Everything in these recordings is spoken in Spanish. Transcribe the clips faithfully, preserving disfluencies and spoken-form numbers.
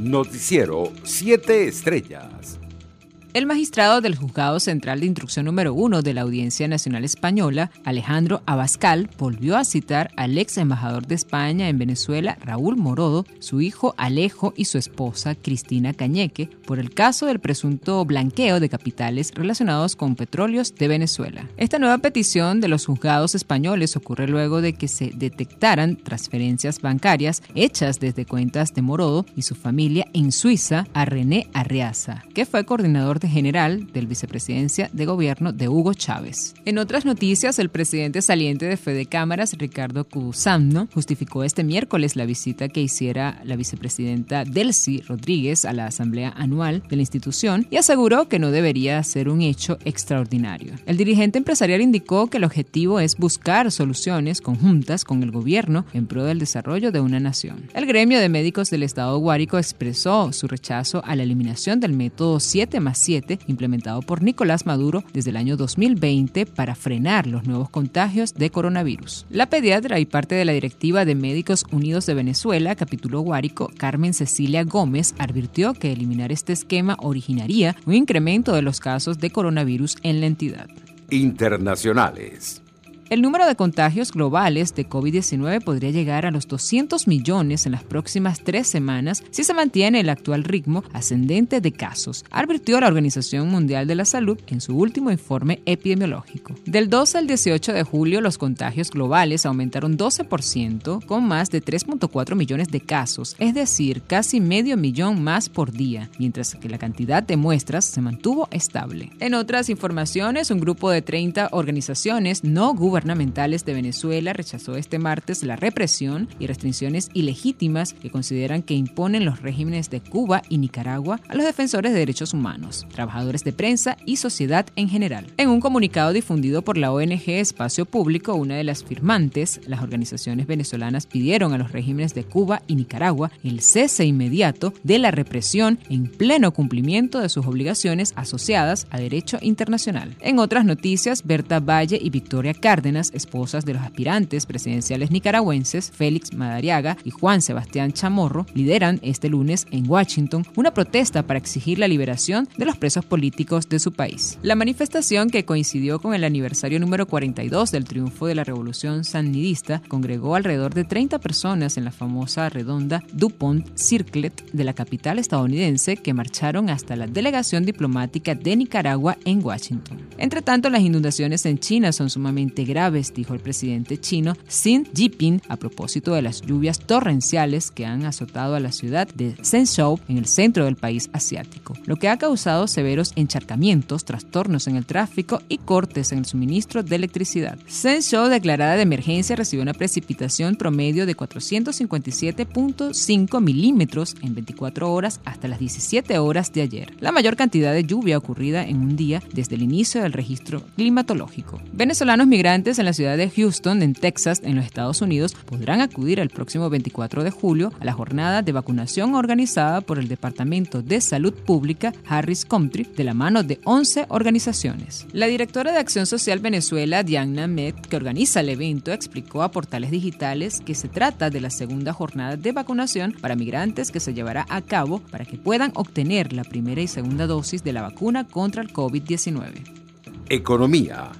Noticiero siete Estrellas. El magistrado del Juzgado Central de Instrucción número uno de la Audiencia Nacional Española, Alejandro Abascal, volvió a citar al ex embajador de España en Venezuela, Raúl Morodo, su hijo Alejo y su esposa, Cristina Cañeque, por el caso del presunto blanqueo de capitales relacionados con petróleos de Venezuela. Esta nueva petición de los juzgados españoles ocurre luego de que se detectaran transferencias bancarias hechas desde cuentas de Morodo y su familia en Suiza a René Arriaza, que fue coordinador de general del Vicepresidencia de Gobierno de Hugo Chávez. En otras noticias, el presidente saliente de Fedecámaras, Ricardo Cusamno, justificó este miércoles la visita que hiciera la vicepresidenta Delcy Rodríguez a la Asamblea Anual de la institución y aseguró que no debería ser un hecho extraordinario. El dirigente empresarial indicó que el objetivo es buscar soluciones conjuntas con el gobierno en pro del desarrollo de una nación. El gremio de médicos del estado Guárico expresó su rechazo a la eliminación del método siete más siete implementado por Nicolás Maduro desde el año dos mil veinte para frenar los nuevos contagios de coronavirus. La pediatra y parte de la directiva de Médicos Unidos de Venezuela, capítulo Guárico, Carmen Cecilia Gómez, advirtió que eliminar este esquema originaría un incremento de los casos de coronavirus en la entidad. Internacionales. El número de contagios globales de covid diecinueve podría llegar a los doscientos millones en las próximas tres semanas si se mantiene el actual ritmo ascendente de casos, advirtió la Organización Mundial de la Salud en su último informe epidemiológico. Del doce al dieciocho de julio, los contagios globales aumentaron doce por ciento, con más de tres punto cuatro millones de casos, es decir, casi medio millón más por día, mientras que la cantidad de muestras se mantuvo estable. En otras informaciones, un grupo de treinta organizaciones no gubernamentales gubernamentales de Venezuela rechazó este martes la represión y restricciones ilegítimas que consideran que imponen los regímenes de Cuba y Nicaragua a los defensores de derechos humanos, trabajadores de prensa y sociedad en general. En un comunicado difundido por la O N G Espacio Público, una de las firmantes, las organizaciones venezolanas pidieron a los regímenes de Cuba y Nicaragua el cese inmediato de la represión en pleno cumplimiento de sus obligaciones asociadas a derecho internacional. En otras noticias, Berta Valle y Victoria Cárdenas, esposas de los aspirantes presidenciales nicaragüenses Félix Madariaga y Juan Sebastián Chamorro, lideran este lunes en Washington una protesta para exigir la liberación de los presos políticos de su país. La manifestación, que coincidió con el aniversario número cuarenta y dos del triunfo de la revolución sandinista, congregó alrededor de treinta personas en la famosa redonda Dupont Circle de la capital estadounidense, que marcharon hasta la delegación diplomática de Nicaragua en Washington. Entre tanto, las inundaciones en China son sumamente graves graves, dijo el presidente chino Xi Jinping a propósito de las lluvias torrenciales que han azotado a la ciudad de Shenzhou, en el centro del país asiático, lo que ha causado severos encharcamientos, trastornos en el tráfico y cortes en el suministro de electricidad. Shenzhou, declarada de emergencia, recibió una precipitación promedio de cuatrocientos cincuenta y siete punto cinco milímetros en veinticuatro horas hasta las diecisiete horas de ayer, la mayor cantidad de lluvia ocurrida en un día desde el inicio del registro climatológico. Venezolanos migrantes en la ciudad de Houston, en Texas, en los Estados Unidos, podrán acudir el próximo veinticuatro de julio a la jornada de vacunación organizada por el Departamento de Salud Pública Harris County de la mano de once organizaciones. La directora de Acción Social Venezuela, Diana Met, que organiza el evento, explicó a portales digitales que se trata de la segunda jornada de vacunación para migrantes que se llevará a cabo para que puedan obtener la primera y segunda dosis de la vacuna contra el covid diecinueve. Economía.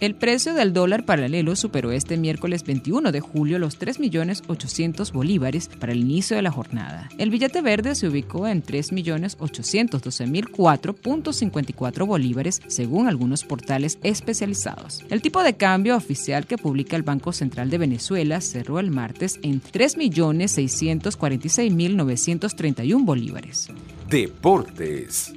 El precio del dólar paralelo superó este miércoles veintiuno de julio los tres millones ochocientos bolívares para el inicio de la jornada. El billete verde se ubicó en tres millones ochocientos doce mil cuatro punto cincuenta y cuatro bolívares, según algunos portales especializados. El tipo de cambio oficial que publica el Banco Central de Venezuela cerró el martes en tres millones seiscientos cuarenta y seis mil novecientos treinta y uno bolívares. Deportes.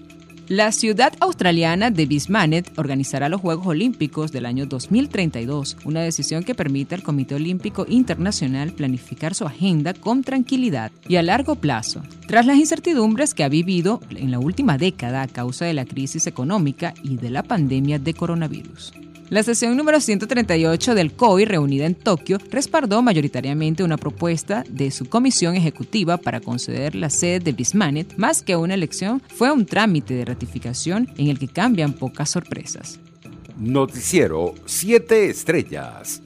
La ciudad australiana de Brisbane organizará los Juegos Olímpicos del año dos mil treinta y dos, una decisión que permite al Comité Olímpico Internacional planificar su agenda con tranquilidad y a largo plazo. Tras las incertidumbres que ha vivido en la última década a causa de la crisis económica y de la pandemia de coronavirus. La sesión número ciento treinta y ocho del C O I, reunida en Tokio, respaldó mayoritariamente una propuesta de su comisión ejecutiva para conceder la sede de Brisbane. Más que una elección, fue un trámite de ratificación en el que cambian pocas sorpresas. Noticiero siete Estrellas.